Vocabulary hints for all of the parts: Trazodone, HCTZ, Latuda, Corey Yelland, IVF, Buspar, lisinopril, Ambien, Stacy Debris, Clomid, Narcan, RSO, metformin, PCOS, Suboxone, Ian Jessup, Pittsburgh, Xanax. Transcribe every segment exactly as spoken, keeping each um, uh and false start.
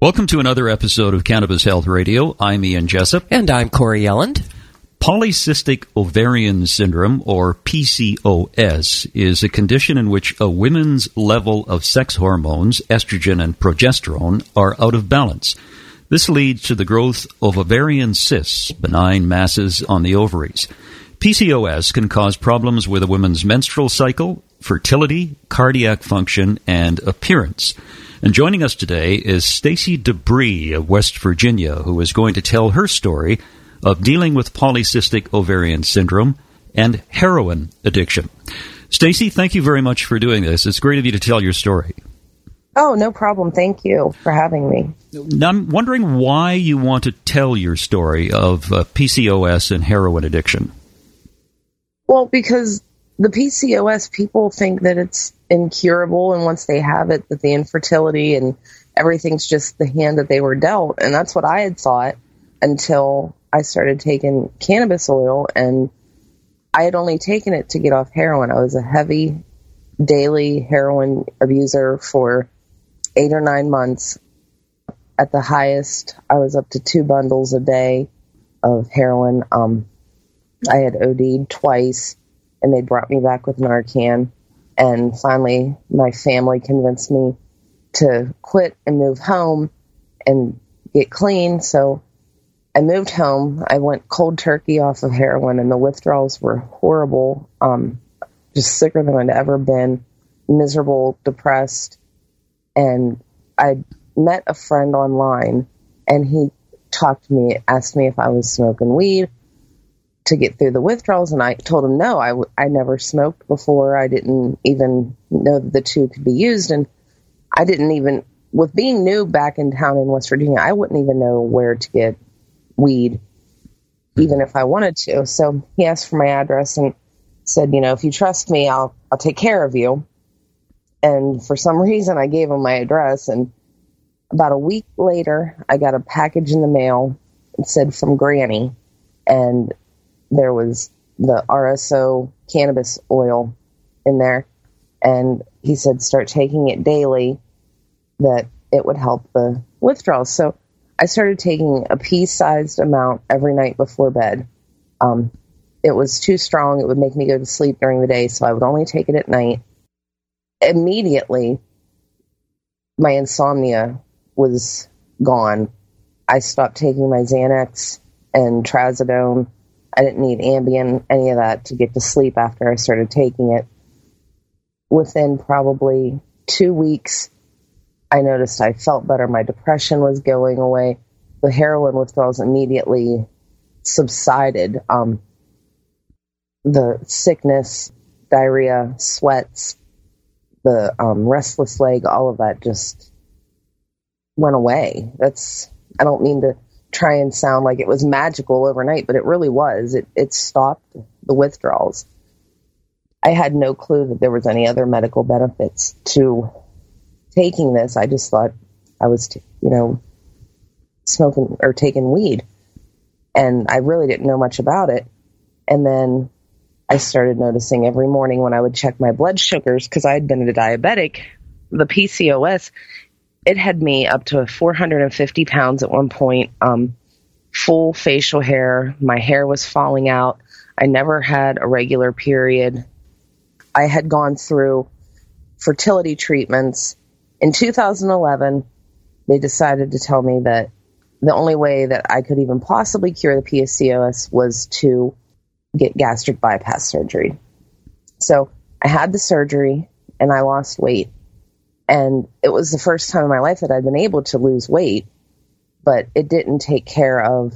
Welcome to another episode of Cannabis Health Radio. I'm Ian Jessup. And I'm Corey Yelland. Polycystic ovarian syndrome, or P C O S, is a condition in which a woman's level of sex hormones, estrogen and progesterone, are out of balance. This leads to the growth of ovarian cysts, benign masses on the ovaries. P C O S can cause problems with a woman's menstrual cycle, fertility, cardiac function, and appearance. And joining us today is Stacy Debris of West Virginia, who is going to tell her story of dealing with polycystic ovarian syndrome and heroin addiction. Stacy, thank you very much for doing this. It's great of you to tell your story. Oh, no problem. Thank you for having me. Now, I'm wondering why you want to tell your story of uh, P C O S and heroin addiction. Well, because the P C O S, people think that it's incurable, and once they have it, that the infertility and everything's just the hand that they were dealt. And that's what I had thought until I started taking cannabis oil, and I had only taken it to get off heroin. I was a heavy daily heroin abuser for eight or nine months. At the highest, I was up to two bundles a day of heroin. Um, I had OD'd twice. And they brought me back with Narcan. And finally, my family convinced me to quit and move home and get clean. So I moved home. I went cold turkey off of heroin, and the withdrawals were horrible, um, just sicker than I'd ever been, miserable, depressed. And I met a friend online, and he talked to me, asked me if I was smoking weed to get through the withdrawals, and I told him no, I, w- I never smoked before. I didn't even know that the two could be used, and I didn't even, with being new back in town in West Virginia, I wouldn't even know where to get weed, even if I wanted to. So he asked for my address and said, you know, if you trust me, I'll I'll take care of you. And for some reason, I gave him my address, and about a week later, I got a package in the mail. It said, from Granny, and there was the R S O cannabis oil in there, and he said start taking it daily, that it would help the withdrawals. So I started taking a pea-sized amount every night before bed. Um, it was too strong. It would make me go to sleep during the day, so I would only take it at night. Immediately, my insomnia was gone. I stopped taking my Xanax and Trazodone. I didn't need Ambien, any of that, to get to sleep after I started taking it. Within probably two weeks, I noticed I felt better. My depression was going away. The heroin withdrawals immediately subsided. Um, the sickness, diarrhea, sweats, the um, restless leg, all of that just went away. That's, I don't mean to try and sound like it was magical overnight, but it really was. It it stopped the withdrawals. I had no clue that there was any other medical benefits to taking this. I just thought I was, t- you know, smoking or taking weed, and I really didn't know much about it. And then I started noticing every morning when I would check my blood sugars, because I had been a diabetic, the P C O S, it had me up to four hundred fifty pounds at one point, um, full facial hair. My hair was falling out. I never had a regular period. I had gone through fertility treatments. In two thousand eleven, they decided to tell me that the only way that I could even possibly cure the P C O S was to get gastric bypass surgery. So I had the surgery, and I lost weight. And it was the first time in my life that I'd been able to lose weight, but it didn't take care of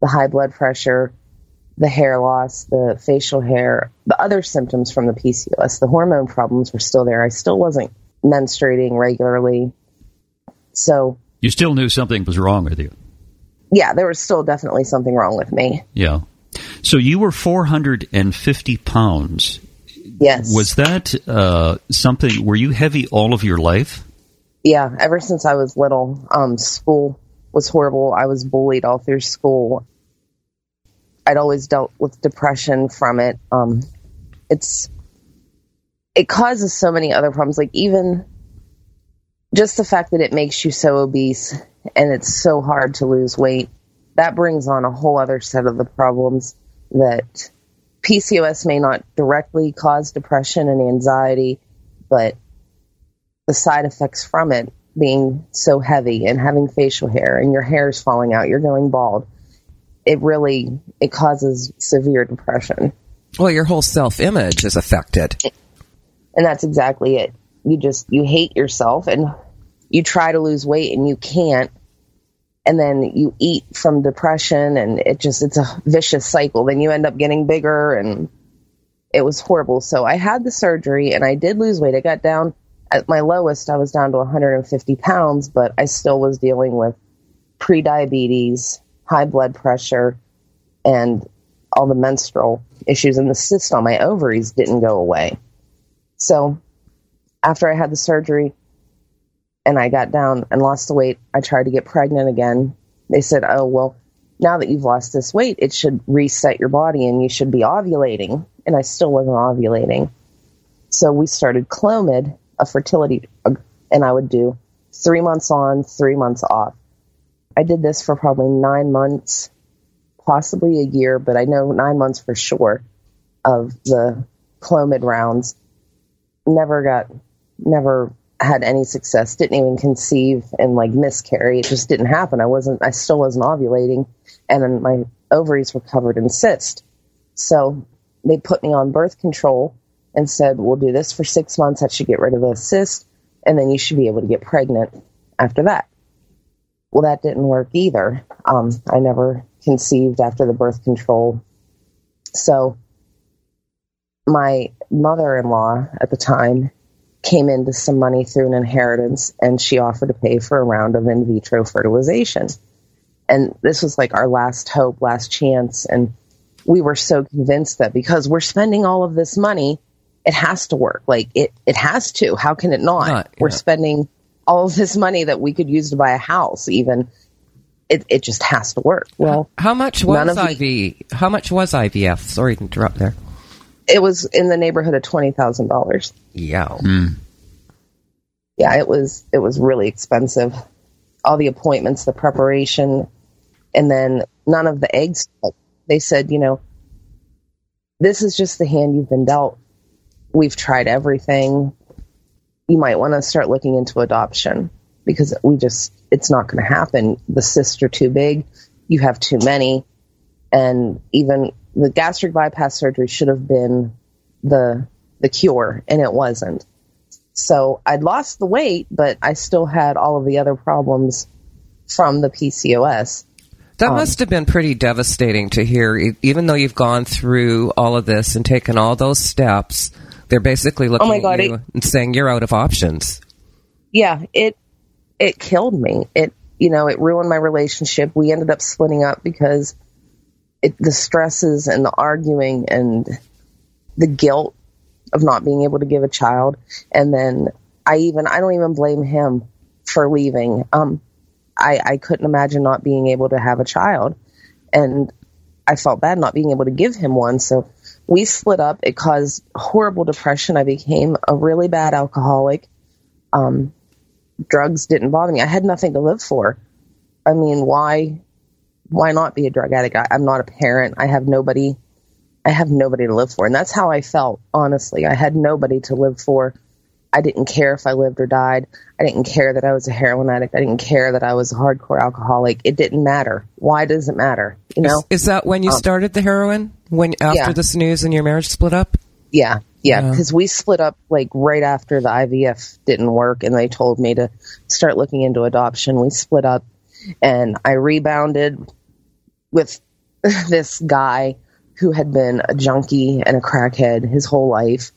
the high blood pressure, the hair loss, the facial hair, the other symptoms from the P C O S, the hormone problems were still there. I still wasn't menstruating regularly. So you still knew something was wrong with you. Yeah, there was still definitely something wrong with me. Yeah. So you were four hundred fifty pounds. Yes. Was that uh, something, were you heavy all of your life? Yeah, ever since I was little. Um, school was horrible. I was bullied all through school. I'd always dealt with depression from it. Um, it's it causes so many other problems. Like even just the fact that it makes you so obese and it's so hard to lose weight, that brings on a whole other set of the problems that P C O S may not directly cause depression and anxiety, but the side effects from it being so heavy and having facial hair and your hair's falling out, you're going bald. It really, it causes severe depression. Well, your whole self-image is affected. And that's exactly it. You just, you hate yourself and you try to lose weight and you can't. And then you eat from depression and it just, it's a vicious cycle. Then you end up getting bigger and it was horrible. So I had the surgery and I did lose weight. I got down at my lowest. I was down to one hundred fifty pounds, but I still was dealing with pre-diabetes, high blood pressure, and all the menstrual issues, and the cyst on my ovaries didn't go away. So after I had the surgery and I got down and lost the weight, I tried to get pregnant again. They said, oh, well, now that you've lost this weight, it should reset your body and you should be ovulating. And I still wasn't ovulating. So we started Clomid, a fertility drug, and I would do three months on, three months off. I did this for probably nine months, possibly a year, but I know nine months for sure of the Clomid rounds. Never got, never had any success. Didn't even conceive and like miscarry. It just didn't happen. I wasn't, I still wasn't ovulating, and then my ovaries were covered in cyst. So they put me on birth control and said, we'll do this for six months. That should get rid of the cyst, and then you should be able to get pregnant after that. Well, that didn't work either. Um, I never conceived after the birth control. So my mother-in-law at the time came into some money through an inheritance, and she offered to pay for a round of in vitro fertilization. And this was like our last hope, last chance. And we were so convinced that because we're spending all of this money, it has to work. Like it, it has to. How can it not? not we're yeah. spending all of this money that we could use to buy a house, even it, it just has to work. Well, how much was I V? How much was I V F? Sorry to interrupt there. It was in the neighborhood of twenty thousand dollars. Yeah, mm. yeah, it was it was really expensive. All the appointments, the preparation, and then none of the eggs. They said, you know, this is just the hand you've been dealt. We've tried everything. You might want to start looking into adoption because we just, it's not going to happen. The cysts are too big. You have too many. And even the gastric bypass surgery should have been the, the cure, and it wasn't. So I'd lost the weight, but I still had all of the other problems from the P C O S. That um, must have been pretty devastating to hear, even though you've gone through all of this and taken all those steps. They're basically looking oh my God, at you it, and saying you're out of options. Yeah, it it killed me. It you know it ruined my relationship. We ended up splitting up because it, the stresses and the arguing and the guilt of not being able to give a child. And then I even I don't even blame him for leaving. Um, I I couldn't imagine not being able to have a child, and I felt bad not being able to give him one. So we split up. It caused horrible depression. I became a really bad alcoholic. Um, drugs didn't bother me. I had nothing to live for. I mean, why, why not be a drug addict? I, I'm not a parent. I have nobody. I have nobody to live for. And that's how I felt, honestly. I had nobody to live for. I didn't care if I lived or died. I didn't care that I was a heroin addict. I didn't care that I was a hardcore alcoholic. It didn't matter. Why does it matter? You know? Is, is that when you um, started the heroin? When after yeah. the snooze and your marriage split up? Yeah, yeah. Because yeah. we split up like right after the I V F didn't work, and they told me to start looking into adoption. We split up, and I rebounded with this guy who had been a junkie and a crackhead his whole life.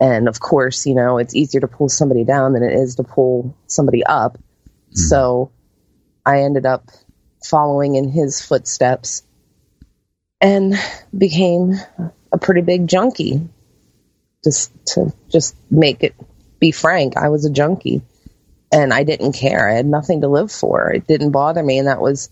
And of course, you know, it's easier to pull somebody down than it is to pull somebody up. Mm-hmm. So I ended up following in his footsteps and became a pretty big junkie. Just to just make it be frank, I was a junkie and I didn't care. I had nothing to live for. It didn't bother me. And that was,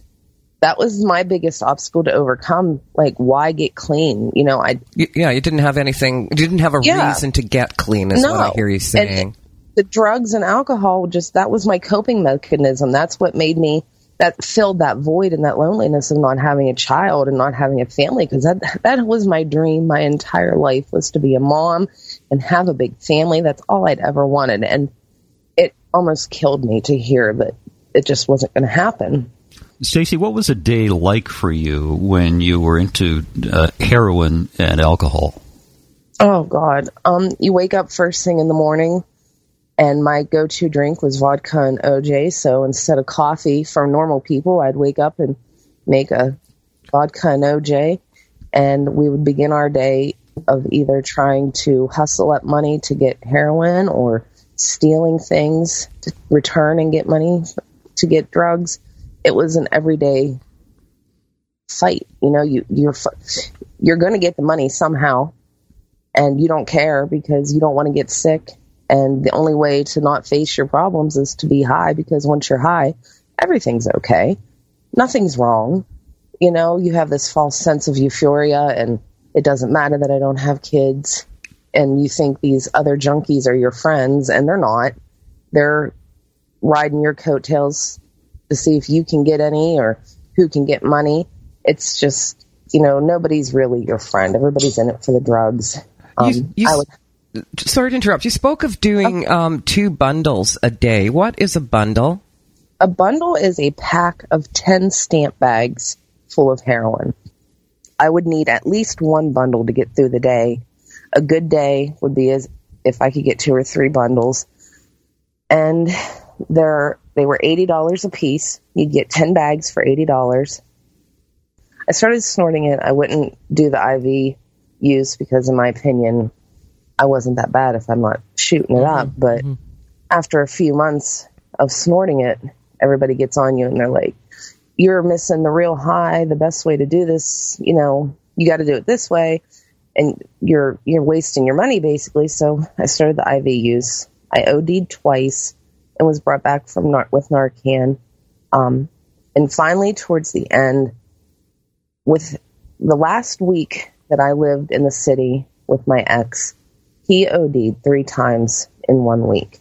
that was my biggest obstacle to overcome. Like, why get clean? You know, I, yeah, you didn't have anything, you didn't have a yeah, reason to get clean is no. what I hear you saying. And the drugs and alcohol, just, that was my coping mechanism. That's what made me, that filled that void and that loneliness of not having a child and not having a family. Cause that, that was my dream. My entire life was to be a mom and have a big family. That's all I'd ever wanted. And it almost killed me to hear that it just wasn't going to happen. Stacy, what was a day like for you when you were into uh, heroin and alcohol? Oh God. Um, you wake up first thing in the morning. And my go-to drink was vodka and O J. So instead of coffee for normal people, I'd wake up and make a vodka and O J. And we would begin our day of either trying to hustle up money to get heroin or stealing things to return and get money to get drugs. It was an everyday fight. You know, you, you're, you're going to get the money somehow. And you don't care because you don't want to get sick. And the only way to not face your problems is to be high, because once you're high, everything's okay. Nothing's wrong. You know, you have this false sense of euphoria and it doesn't matter that I don't have kids. And you think these other junkies are your friends, and they're not. They're riding your coattails to see if you can get any or who can get money. It's just, you know, nobody's really your friend. Everybody's in it for the drugs. Um, you, you... I would... Sorry to interrupt. You spoke of doing okay. um, two bundles a day. What is a bundle? A bundle is a pack of ten stamp bags full of heroin. I would need at least one bundle to get through the day. A good day would be as if I could get two or three bundles. And there, they were eighty dollars a piece. You'd get ten bags for eighty dollars. I started snorting it. I wouldn't do the I V use because, in my opinion, I wasn't that bad if I'm not shooting it up. But mm-hmm. after a few months of snorting it, everybody gets on you and they're like, you're missing the real high. The best way to do this, you know, you got to do it this way. And you're, you're wasting your money basically. So I started the I V use. I OD'd twice and was brought back from Nar- with Narcan. Um, and finally towards the end, with the last week that I lived in the city with my ex, he OD'd three times in one week,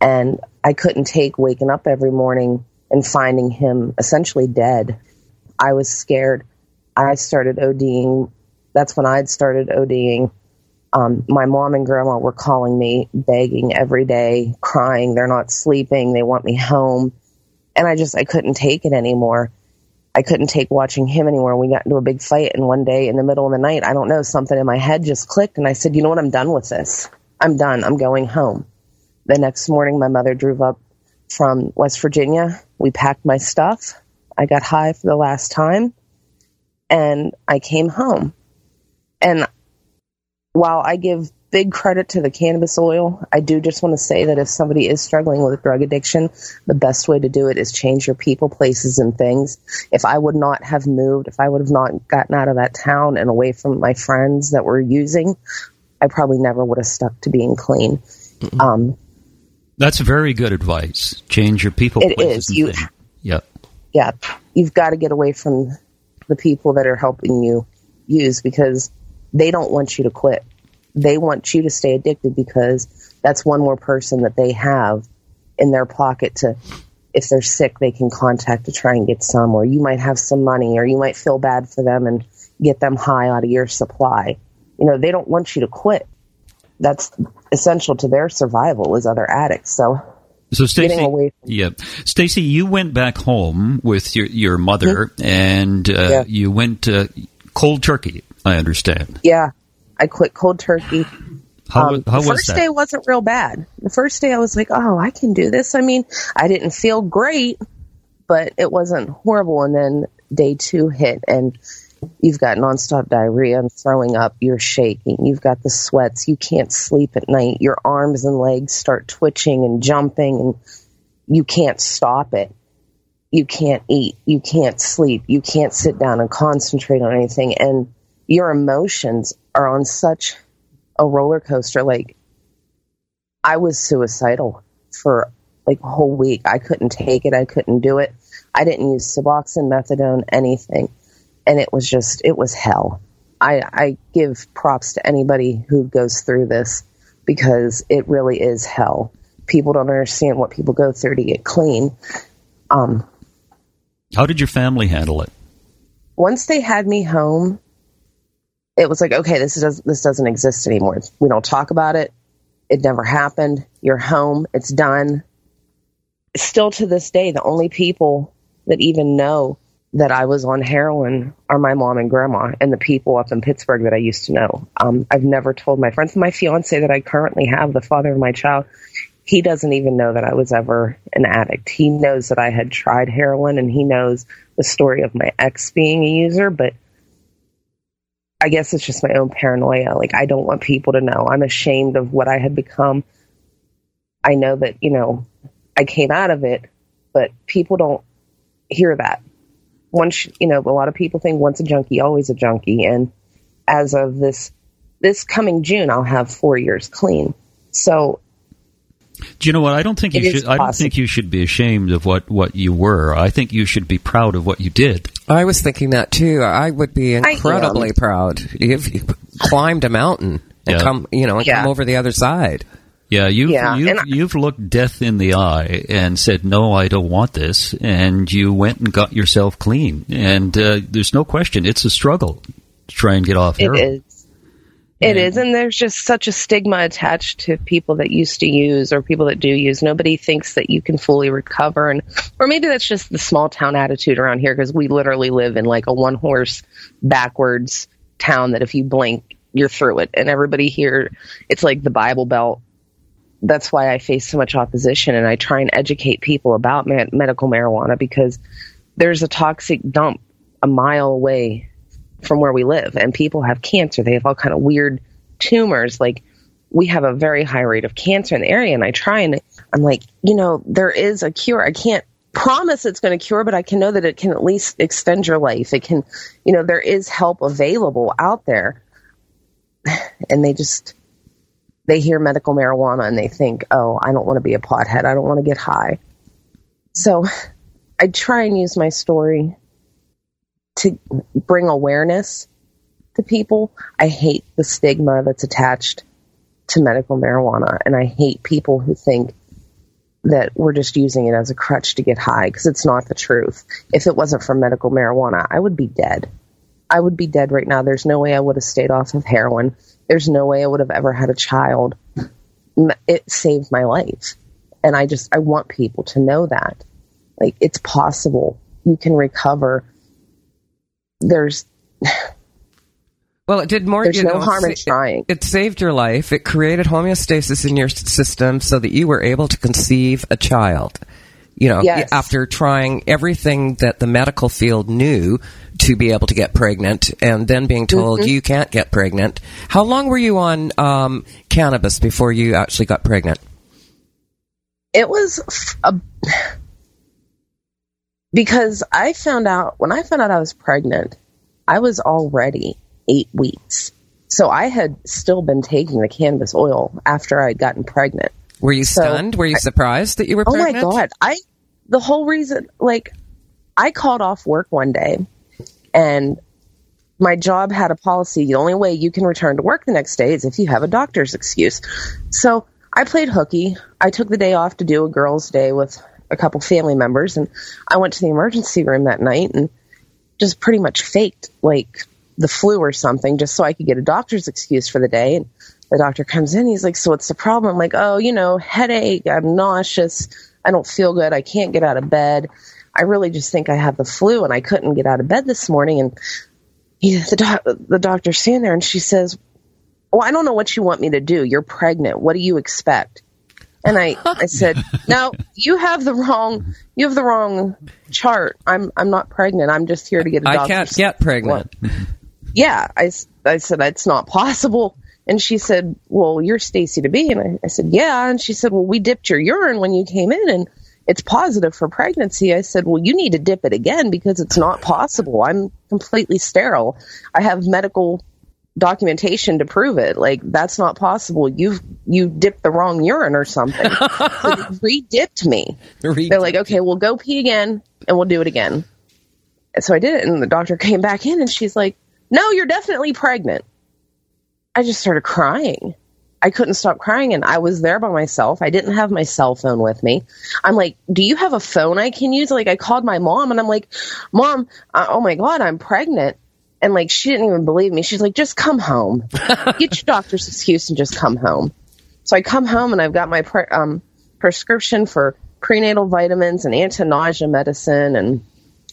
and I couldn't take waking up every morning and finding him essentially dead. I was scared. I started ODing. That's when I'd started ODing. Um, my mom and grandma were calling me, begging every day, crying. They're not sleeping. They want me home. And I just, I couldn't take it anymore. I couldn't take watching him anymore. We got into a big fight, and one day in the middle of the night, I don't know, something in my head just clicked, and I said, you know what, I'm done with this. I'm done. I'm going home. The next morning, my mother drove up from West Virginia. We packed my stuff. I got high for the last time, and I came home. And while I give big credit to the cannabis oil, I do just want to say that if somebody is struggling with drug addiction, the best way to do it is change your people, places, and things. If I would not have moved, if I would have not gotten out of that town and away from my friends that were using, I probably never would have stuck to being clean. Mm-hmm. Um, That's very good advice. Change your people, it places, is. You, and things. Yep. Yeah. You've got to get away from the people that are helping you use, because they don't want you to quit. They want you to stay addicted, because that's one more person that they have in their pocket to, if they're sick, they can contact to try and get some, or you might have some money, or you might feel bad for them and get them high out of your supply. You know, they don't want you to quit. That's essential to their survival as other addicts. So, so Stacy, away from- yeah, Stacy, you went back home with your, your mother mm-hmm. and uh, yeah. you went uh, cold turkey, I understand. Yeah. I quit cold turkey. How, um, how the first was day wasn't real bad. The first day I was like, oh, I can do this. I mean, I didn't feel great, but it wasn't horrible. And then day two hit, and You've got nonstop diarrhea and throwing up. You're shaking. You've got the sweats. You can't sleep at night. Your arms and legs start twitching and jumping, and you can't stop it. You can't eat. You can't sleep. You can't sit down and concentrate on anything. And your emotions are on such a roller coaster. Like, I was suicidal for like a whole week. I couldn't take it. I couldn't do it. I didn't use Suboxone, methadone, anything. And it was just, it was hell. I, I give props to anybody who goes through this, because it really is hell. People don't understand what people go through to get clean. Um, How did your family handle it? Once they had me home, it was like, okay, this does, this doesn't exist anymore. We don't talk about it. It never happened. You're home. It's done. Still to this day, the only people that even know that I was on heroin are my mom and grandma and the people up in Pittsburgh that I used to know. Um, I've never told my friends. My fiance that I currently have, the father of my child, he doesn't even know that I was ever an addict. He knows that I had tried heroin, and he knows the story of my ex being a user, but I guess it's just my own paranoia. Like, I don't want people to know. I'm ashamed of what I had become. I know that, you know, I came out of it, but people don't hear that. Once, you know, a lot of people think once a junkie, always a junkie. And as of this, this coming June, I'll have four years clean. So, do you know what? I don't think you should. Possible. I don't think you should be ashamed of what, what you were. I think you should be proud of what you did. I was thinking that too. I would be incredibly proud if you climbed a mountain and yeah. come, you know, and yeah. come over the other side. Yeah, you've, yeah. You've, I, you've looked death in the eye and said, no, I don't want this. And you went and got yourself clean. And uh, there's no question. It's a struggle to try and get off heroin. It is. It and, is. And there's just such a stigma attached to people that used to use or people that do use. Nobody thinks that you can fully recover. And or maybe that's just the small town attitude around here, because we literally live in like a one horse backwards town that if you blink, you're through it. And everybody here, it's like the Bible Belt. That's why I face so much opposition, and I try and educate people about ma- medical marijuana, because there's a toxic dump a mile away from where we live, and people have cancer. They have all kind of weird tumors. Like, we have a very high rate of cancer in the area, and I try and I'm like, you know, there is a cure. I can't promise it's going to cure, but I can know that it can at least extend your life. It can, you know, there is help available out there. And they just... they hear medical marijuana and they think, oh, I don't want to be a pothead. I don't want to get high. So I try and use my story to bring awareness to people. I hate the stigma that's attached to medical marijuana. And I hate people who think that we're just using it as a crutch to get high, because it's not the truth. If it wasn't for medical marijuana, I would be dead. I would be dead right now. There's no way I would have stayed off of heroin. There's no way I would have ever had a child. It saved my life. And I just, I want people to know that. Like, it's possible. You can recover. There's... Well, it did more. There's you no know, harm in trying. It, it saved your life. It created homeostasis in your system so that you were able to conceive a child. You know, yes. After trying everything that the medical field knew to be able to get pregnant, and then being told mm-hmm. you can't get pregnant. How long were you on um, cannabis before you actually got pregnant? It was a, because I found out when I found out I was pregnant, I was already eight weeks. So I had still been taking the cannabis oil after I had gotten pregnant. Were you stunned? So, were you surprised that you were pregnant? Oh, my God. I the whole reason, like, I called off work one day, and my job had a policy. The only way you can return to work the next day is if you have a doctor's excuse. So I played hooky. I took the day off to do a girls' day with a couple family members, and I went to the emergency room that night and just pretty much faked, like, the flu or something just so I could get a doctor's excuse for the day. And the doctor comes in, he's like, so what's the problem? I'm like, oh, you know, headache, I'm nauseous, I don't feel good, I can't get out of bed. I really just think I have the flu, and I couldn't get out of bed this morning. And he, the, doc, the doctor's standing there, and she says, well, I don't know what you want me to do. You're pregnant. What do you expect? And I, I said, no, you have the wrong, you have the wrong chart. I'm, I'm not pregnant. I'm just here to get a doctor's. I can't get pregnant. Yeah. I, I said, that's not possible. And she said, well, you're Stacy Debris. And I, I said, yeah. And she said, well, we dipped your urine when you came in and it's positive for pregnancy. I said, well, you need to dip it again because it's not possible. I'm completely sterile. I have medical documentation to prove it. Like, that's not possible. You've you dipped the wrong urine or something. So they re-dipped me. Re-dipped. They're like, okay, we'll go pee again and we'll do it again. And so I did it, and the doctor came back in and she's like, no, you're definitely pregnant. I just started crying. I couldn't stop crying, and I was there by myself. I didn't have my cell phone with me. I'm like, do you have a phone I can use? Like, I called my mom, and I'm like, Mom, uh, oh my God, I'm pregnant. And, like, she didn't even believe me. She's like, just come home. Get your doctor's excuse and just come home. So I come home, and I've got my pre- um, prescription for prenatal vitamins and anti-nausea medicine, and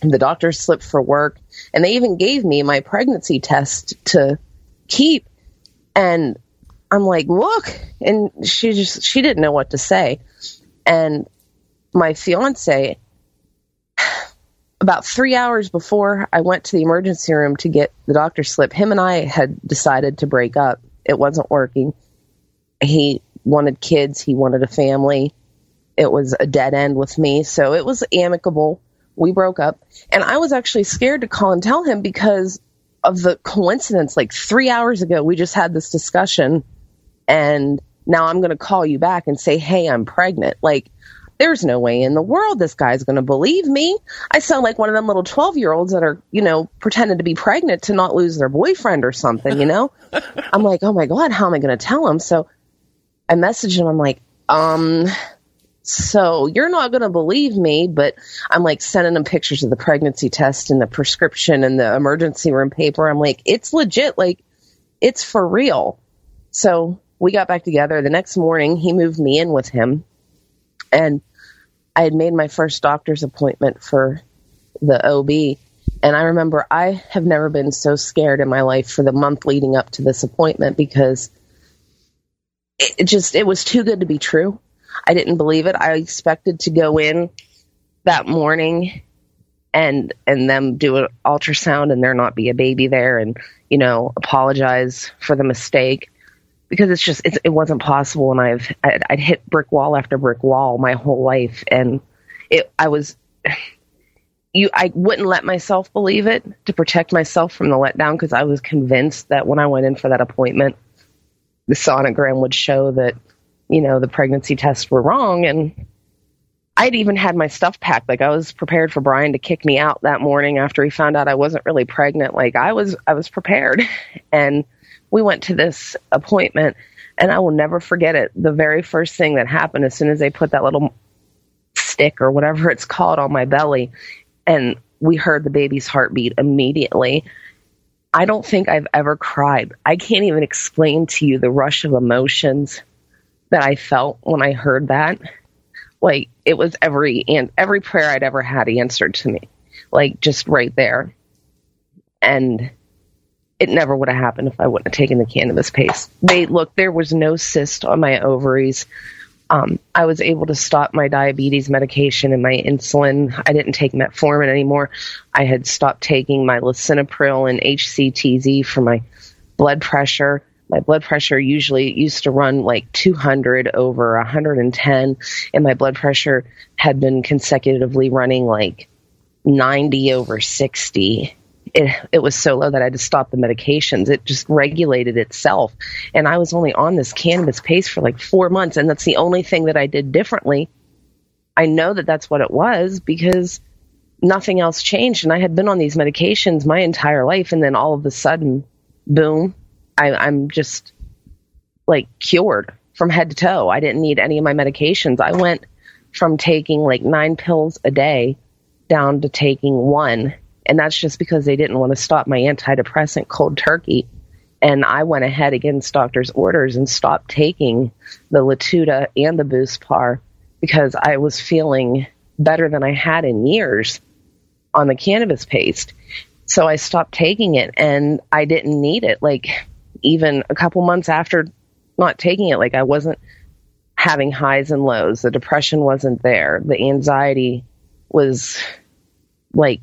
the doctor's slip for work. And they even gave me my pregnancy test to keep. And I'm like, look. And she just, she didn't know what to say. And my fiance, about three hours before I went to the emergency room to get the doctor's slip, him and I had decided to break up. It wasn't working. He wanted kids. He wanted a family. It was a dead end with me. So it was amicable. We broke up. And I was actually scared to call and tell him because of the coincidence. Like, three hours ago, we just had this discussion. And now I'm going to call you back and say, hey, I'm pregnant. Like, there's no way in the world this guy's going to believe me. I sound like one of them little twelve-year-olds that are, you know, pretending to be pregnant to not lose their boyfriend or something, you know? I'm like, oh, my God, how am I going to tell him? So I messaged him. I'm like, um, so you're not going to believe me, but I'm, like, sending him pictures of the pregnancy test and the prescription and the emergency room paper. I'm like, it's legit. Like, it's for real. So we got back together. The next morning, he moved me in with him. And I had made my first doctor's appointment for the O B. And I remember I have never been so scared in my life for the month leading up to this appointment because it just, it was too good to be true. I didn't believe it. I expected to go in that morning and, and them do an ultrasound and there not be a baby there and, you know, apologize for the mistake. Because it's just, it's, it wasn't possible. And I've, I'd, I'd hit brick wall after brick wall my whole life. And it, I was, you, I wouldn't let myself believe it to protect myself from the letdown. Because I was convinced that when I went in for that appointment, the sonogram would show that, you know, the pregnancy tests were wrong. And I'd even had my stuff packed. Like, I was prepared for Brian to kick me out that morning after he found out I wasn't really pregnant. Like, I was, I was prepared. And we went to this appointment, and I will never forget it. The very first thing that happened as soon as they put that little stick or whatever it's called on my belly, and we heard the baby's heartbeat immediately. I don't think I've ever cried. I can't even explain to you the rush of emotions that I felt when I heard that. Like, it was every and every prayer I'd ever had answered to me, like, just right there. And it never would have happened if I wouldn't have taken the cannabis paste. They look, there was no cyst on my ovaries. Um, I was able to stop my diabetes medication and my insulin. I didn't take metformin anymore. I had stopped taking my lisinopril and H C T Z for my blood pressure. My blood pressure usually used to run like two hundred over one ten, and my blood pressure had been consecutively running like ninety over sixty. It, it was so low that I had to stop the medications. It just regulated itself. And I was only on this cannabis paste for like four months. And that's the only thing that I did differently. I know that that's what it was because nothing else changed. And I had been on these medications my entire life. And then all of a sudden, boom, I, I'm just like cured from head to toe. I didn't need any of my medications. I went from taking like nine pills a day down to taking one. And that's just because they didn't want to stop my antidepressant cold turkey. And I went ahead against doctor's orders and stopped taking the Latuda and the Buspar because I was feeling better than I had in years on the cannabis paste. So I stopped taking it and I didn't need it. Like, even a couple months after not taking it, like I wasn't having highs and lows. The depression wasn't there. The anxiety was like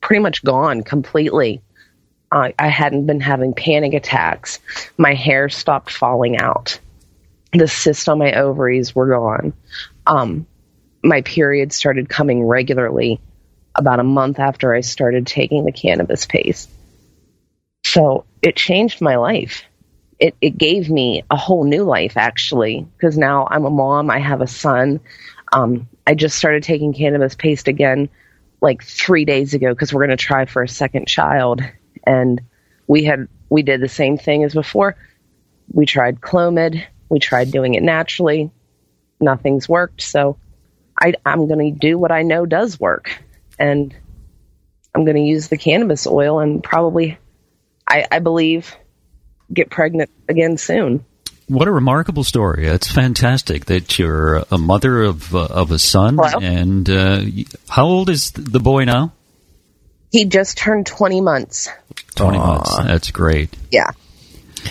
pretty much gone completely. Uh, I hadn't been having panic attacks. My hair stopped falling out. The cysts on my ovaries were gone. Um, my period started coming regularly about a month after I started taking the cannabis paste. So it changed my life. It, it gave me a whole new life, actually, because now I'm a mom. I have a son. Um, I just started taking cannabis paste again like three days ago because we're going to try for a second child. And we had we did the same thing as before. We tried Clomid. We tried doing it naturally. Nothing's worked. So I, I'm going to do what I know does work. And I'm going to use the cannabis oil and probably, I, I believe, get pregnant again soon. What a remarkable story. It's fantastic that you're a mother of uh, of a son. Hello? And uh, how old is the boy now? He just turned twenty months. twenty Aww. Months. That's great. Yeah.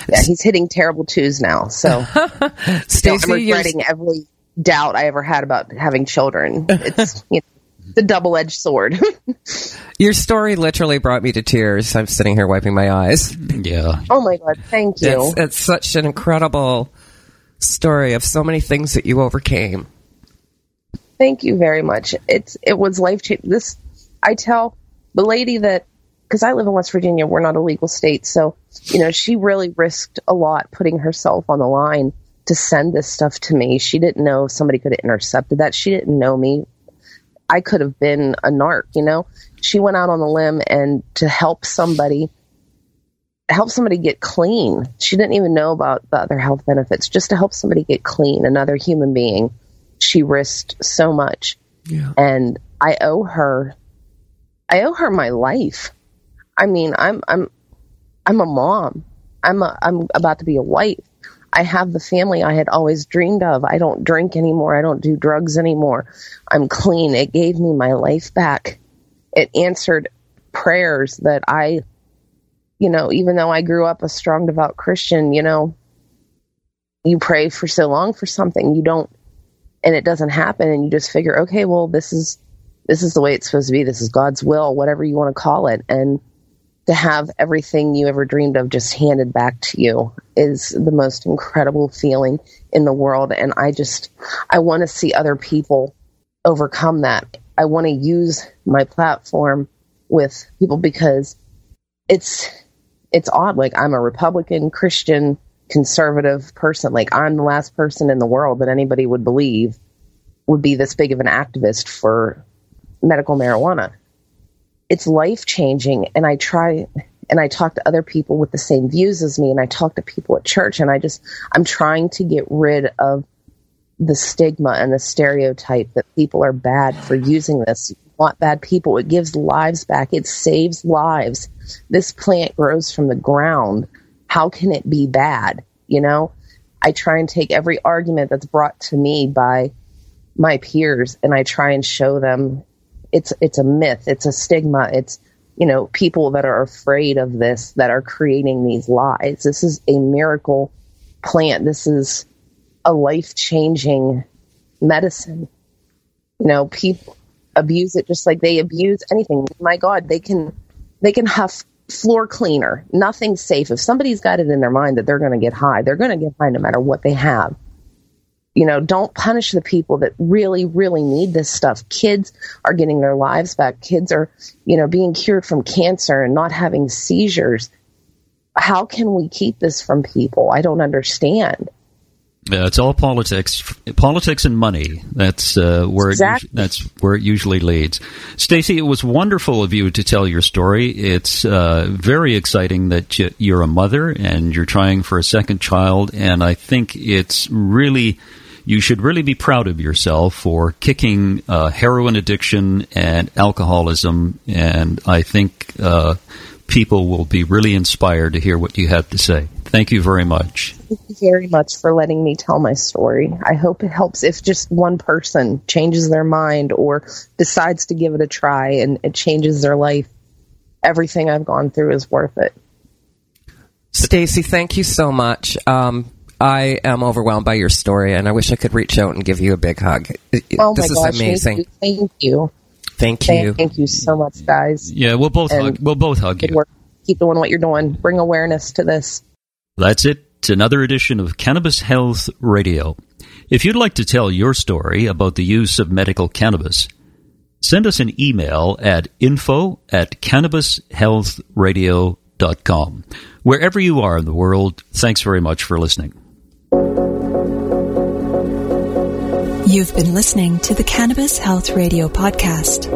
Yeah, he's hitting terrible twos now. So Stacey, I'm regretting you're... every doubt I ever had about having children. It's, you know, the double-edged sword. Your story literally brought me to tears. I'm sitting here wiping my eyes. Yeah. Oh, my God. Thank you. It's, it's such an incredible story of so many things that you overcame. Thank you very much. It's It was life-changing. This, I tell the lady that, because I live in West Virginia, we're not a legal state, so, you know, she really risked a lot putting herself on the line to send this stuff to me. She didn't know if somebody could have intercepted that. She didn't know me. I could have been a narc, you know. She went out on a limb and to help somebody, help somebody get clean. She didn't even know about the other health benefits. Just to help somebody get clean, another human being, she risked so much. Yeah. And I owe her, I owe her my life. I mean, I'm, I'm, I'm a mom. I'm, a, I'm about to be a wife. I have the family I had always dreamed of. I don't drink anymore. I don't do drugs anymore. I'm clean. It gave me my life back. It answered prayers that I, you know, even though I grew up a strong, devout Christian, you know, you pray for so long for something, you don't, and it doesn't happen. And you just figure, okay, well, this is, this is the way it's supposed to be. This is God's will, whatever you want to call it. And to have everything you ever dreamed of just handed back to you is the most incredible feeling in the world. And I just, I want to see other people overcome that. I want to use my platform with people because it's, it's odd. Like, I'm a Republican, Christian, conservative person. Like, I'm the last person in the world that anybody would believe would be this big of an activist for medical marijuana. It's life-changing, and I try, and I talk to other people with the same views as me, and I talk to people at church, and I just, I'm trying to get rid of the stigma and the stereotype that people are bad for using this. Not bad people. It gives lives back. It saves lives. This plant grows from the ground. How can it be bad? You know, I try and take every argument that's brought to me by my peers, and I try and show them It's it's a myth. It's a stigma. It's, you know, people that are afraid of this, that are creating these lies. This is a miracle plant. This is a life-changing medicine. You know, people abuse it just like they abuse anything. My God, they can they can huff floor cleaner. Nothing's safe. If somebody's got it in their mind that they're going to get high, they're going to get high no matter what they have. You know, don't punish the people that really, really need this stuff. Kids are getting their lives back. Kids are, you know, being cured from cancer and not having seizures. How can we keep this from people? I don't understand. Yeah, it's all politics, politics and money. That's uh, where exactly. it, that's where it usually leads. Stacy, it was wonderful of you to tell your story. It's uh, very exciting that you're a mother and you're trying for a second child. And I think it's really. You should really be proud of yourself for kicking uh, heroin addiction and alcoholism, and I think uh, people will be really inspired to hear what you have to say. Thank you very much. Thank you very much for letting me tell my story. I hope it helps if just one person changes their mind or decides to give it a try and it changes their life. Everything I've gone through is worth it. Stacy, thank you so much. Um, I am overwhelmed by your story, and I wish I could reach out and give you a big hug. Oh, this my gosh, is amazing. Thank you. Thank you. Thank you so much, guys. Yeah, we'll both and hug. We'll both hug you. Work. Keep doing what you're doing. Bring awareness to this. That's it. It's another edition of Cannabis Health Radio. If you'd like to tell your story about the use of medical cannabis, send us an email at info at cannabis health radio dot com. Wherever you are in the world, thanks very much for listening. You've been listening to the Cannabis Health Radio podcast.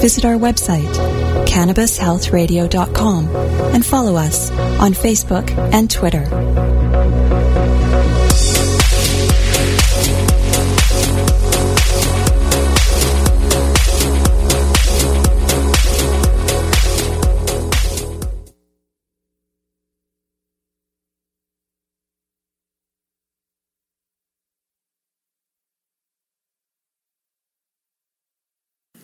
Visit our website, cannabis health radio dot com, and follow us on Facebook and Twitter.